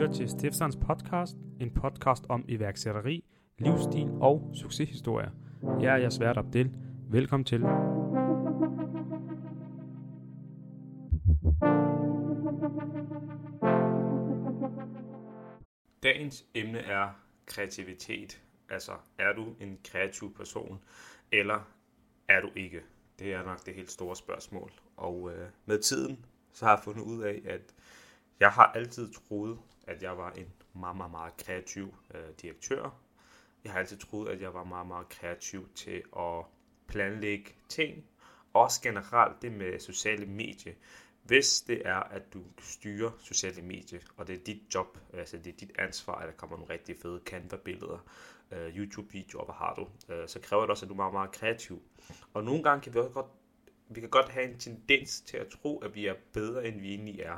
lytter til Stifterens Podcast, en podcast om iværksætteri, livsstil og succeshistorier. Jeg er Jers Werdopdell. Velkommen til. Dagens emne er kreativitet. Altså, er du en kreativ person, eller er du ikke? Det er nok det helt store spørgsmål. Og med tiden, så har jeg fundet ud af, at jeg har altid troet, at jeg var en meget, meget, meget kreativ direktør. Jeg har altid troet, at jeg var meget, meget kreativ til at planlægge ting. Også generelt det med sociale medier. Hvis det er, at du styrer sociale medier, og det er dit job, altså det er dit ansvar, at der kommer nogle rigtig fede Canva-billeder, YouTube-videoer, hvad har du, så kræver det også, at du er meget, meget kreativ. Og nogle gange kan vi også godt, vi kan godt have en tendens til at tro, at vi er bedre, end vi egentlig er.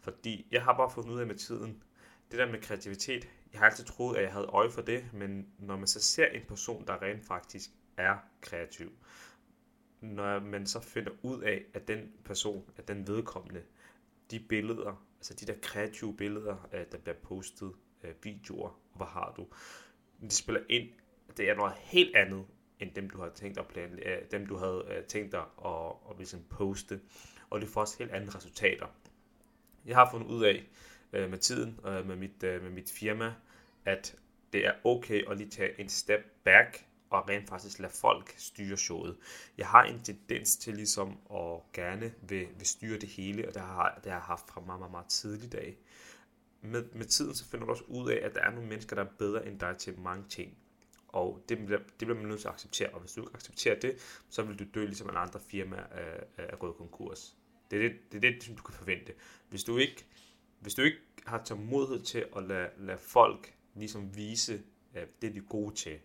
Fordi jeg har bare fundet ud af med tiden, det der med kreativitet, jeg har altid troet, at jeg havde øje for det, men når man så ser en person, der rent faktisk er kreativ, når man så finder ud af, at den person, at den vedkommende, de billeder, altså de der kreative billeder, der bliver postet, videoer, hvad har du, de spiller ind, det er noget helt andet, end dem du havde tænkt at planlægge, dem du havde tænkt dig at ligesom poste, og det får også helt andre resultater. Jeg har fundet ud af med tiden og med mit firma, at det er okay at lige tage en step back og rent faktisk lade folk styre showet. Jeg har en tendens til ligesom at gerne vil styre det hele, og det har jeg haft fra meget, meget, meget tidlig dag. Med tiden så finder du også ud af, at der er nogle mennesker, der er bedre end dig til mange ting. Og det bliver man nødt til at acceptere, og hvis du ikke accepterer det, så vil du dø ligesom en andre firma af gået konkurs. Det er det, som du kan forvente. Hvis du ikke har tålmodighed til at lade folk ligesom vise, at det de er gode til.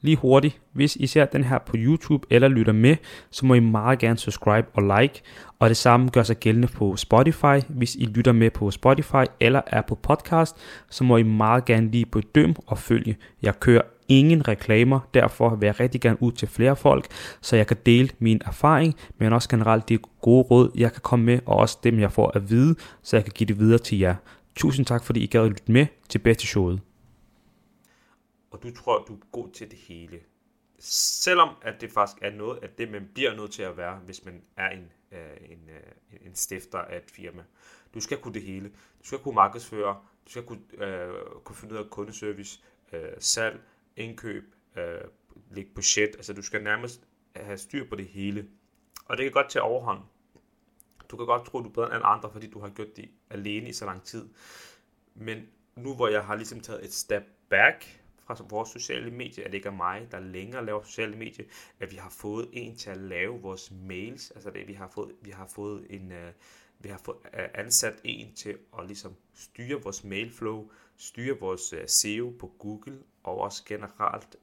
Lige hurtigt, hvis I ser den her på YouTube eller lytter med, så må I meget gerne subscribe og like. Og det samme gør sig gældende på Spotify. Hvis I lytter med på Spotify eller Apple Podcast, så må I meget gerne lige bedømme og følge. Jeg kører ingen reklamer, derfor vil jeg rigtig gerne ud til flere folk, så jeg kan dele min erfaring, men også generelt de gode råd, jeg kan komme med, og også dem, jeg får at vide, så jeg kan give det videre til jer. Tusind tak, fordi I gad at lytte med. Tilbage til showet. Og du tror, du er god til det hele. Selvom at det faktisk er noget af det, man bliver nødt til at være, hvis man er en stifter af et firma. Du skal kunne det hele. Du skal kunne markedsføre. Du skal kunne finde ud af kundeservice, salg, indkøb, lægge budget. Altså du skal nærmest have styr på det hele. Og det kan godt tage overhånd. Du kan godt tro, du er bedre end andre, fordi du har gjort det alene i så lang tid. Men nu hvor jeg har ligesom taget et step back fra vores sociale medier, at det ikke er mig, der længere laver sociale medier, at vi har fået en til at lave vores mails, altså det, vi har fået ansat en til at ligesom styre vores mailflow, styre vores SEO på Google, og også generelt,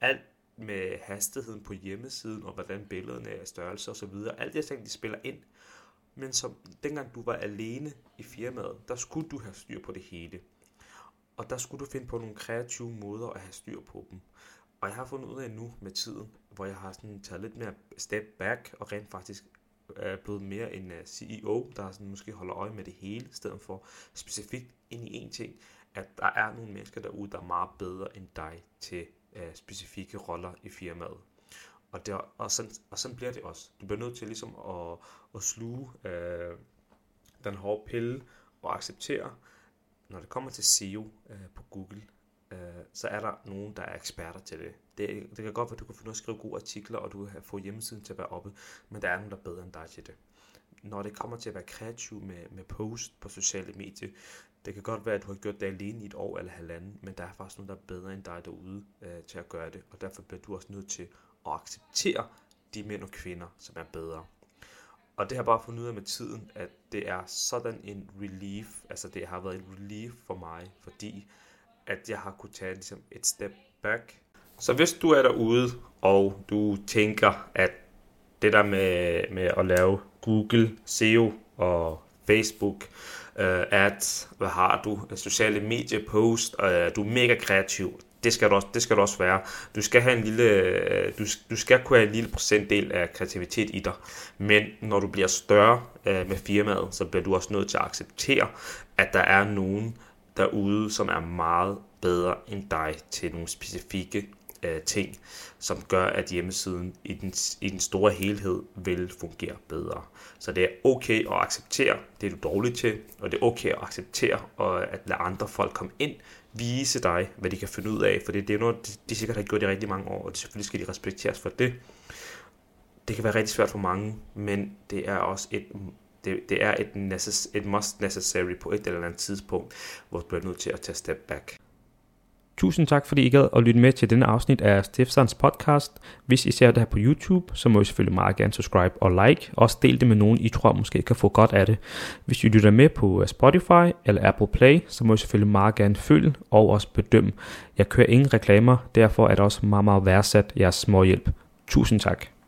alt med hastigheden på hjemmesiden, og hvordan billederne er størrelse og så videre, alt det ting, de spiller ind, men som dengang du var alene i firmaet, der skulle du have styr på det hele. Og der skulle du finde på nogle kreative måder at have styr på dem. Og jeg har fundet ud af nu med tiden, hvor jeg har sådan taget lidt mere step back, og rent faktisk er blevet mere en CEO, der sådan måske holder øje med det hele, i stedet for specifikt ind i en ting, at der er nogle mennesker derude, der er meget bedre end dig til specifikke roller i firmaet. Og sådan bliver det også. Du bliver nødt til ligesom at sluge den hårde pille og acceptere, når det kommer til SEO på Google, så er der nogen, der er eksperter til det. Det kan godt være, at du kan finde ud af at skrive gode artikler, og du kan få hjemmesiden til at være oppe, men der er nogen, der er bedre end dig til det. Når det kommer til at være kreativ med post på sociale medier, det kan godt være, at du har gjort det alene i et år eller halvanden, men der er faktisk nogen, der er bedre end dig derude til at gøre det, og derfor bliver du også nødt til at acceptere de mænd og kvinder, som er bedre. Og det har bare fundet ud af med tiden, at det er sådan en relief, altså det har været en relief for mig, fordi at jeg har kunnet tage ligesom et step back. Så hvis du er derude, og du tænker, at det der med at lave Google, SEO og Facebook, at hvad har du, sociale medier, post, og du er mega kreativ, Det skal du også være. Du skal have en lille, du skal kunne have en lille procentdel af kreativitet i dig. Men når du bliver større med firmaet, så bliver du også nødt til at acceptere, at der er nogen derude, som er meget bedre end dig til nogle specifikke ting, som gør, at hjemmesiden i den store helhed vil fungere bedre. Så det er okay at acceptere det, du er dårlig til, og det er okay at acceptere at lade andre folk komme ind, vise dig, hvad de kan finde ud af, for det er noget, de sikkert har gjort i rigtig mange år, og selvfølgelig skal de respekteres for det. Det kan være rigtig svært for mange, men det er også et must necessary på et eller andet tidspunkt, hvor du bliver nødt til at tage step back. Tusind tak, fordi I gad at lytte med til denne afsnit af Stifterens Podcast. Hvis I ser det her på YouTube, så må I selvfølgelig meget gerne subscribe og like. Også del det med nogen, I tror måske kan få godt af det. Hvis I lytter med på Spotify eller Apple Play, så må I selvfølgelig meget gerne følge og også bedømme. Jeg kører ingen reklamer, derfor er det også meget, meget værdsat jeres småhjælp. Tusind tak.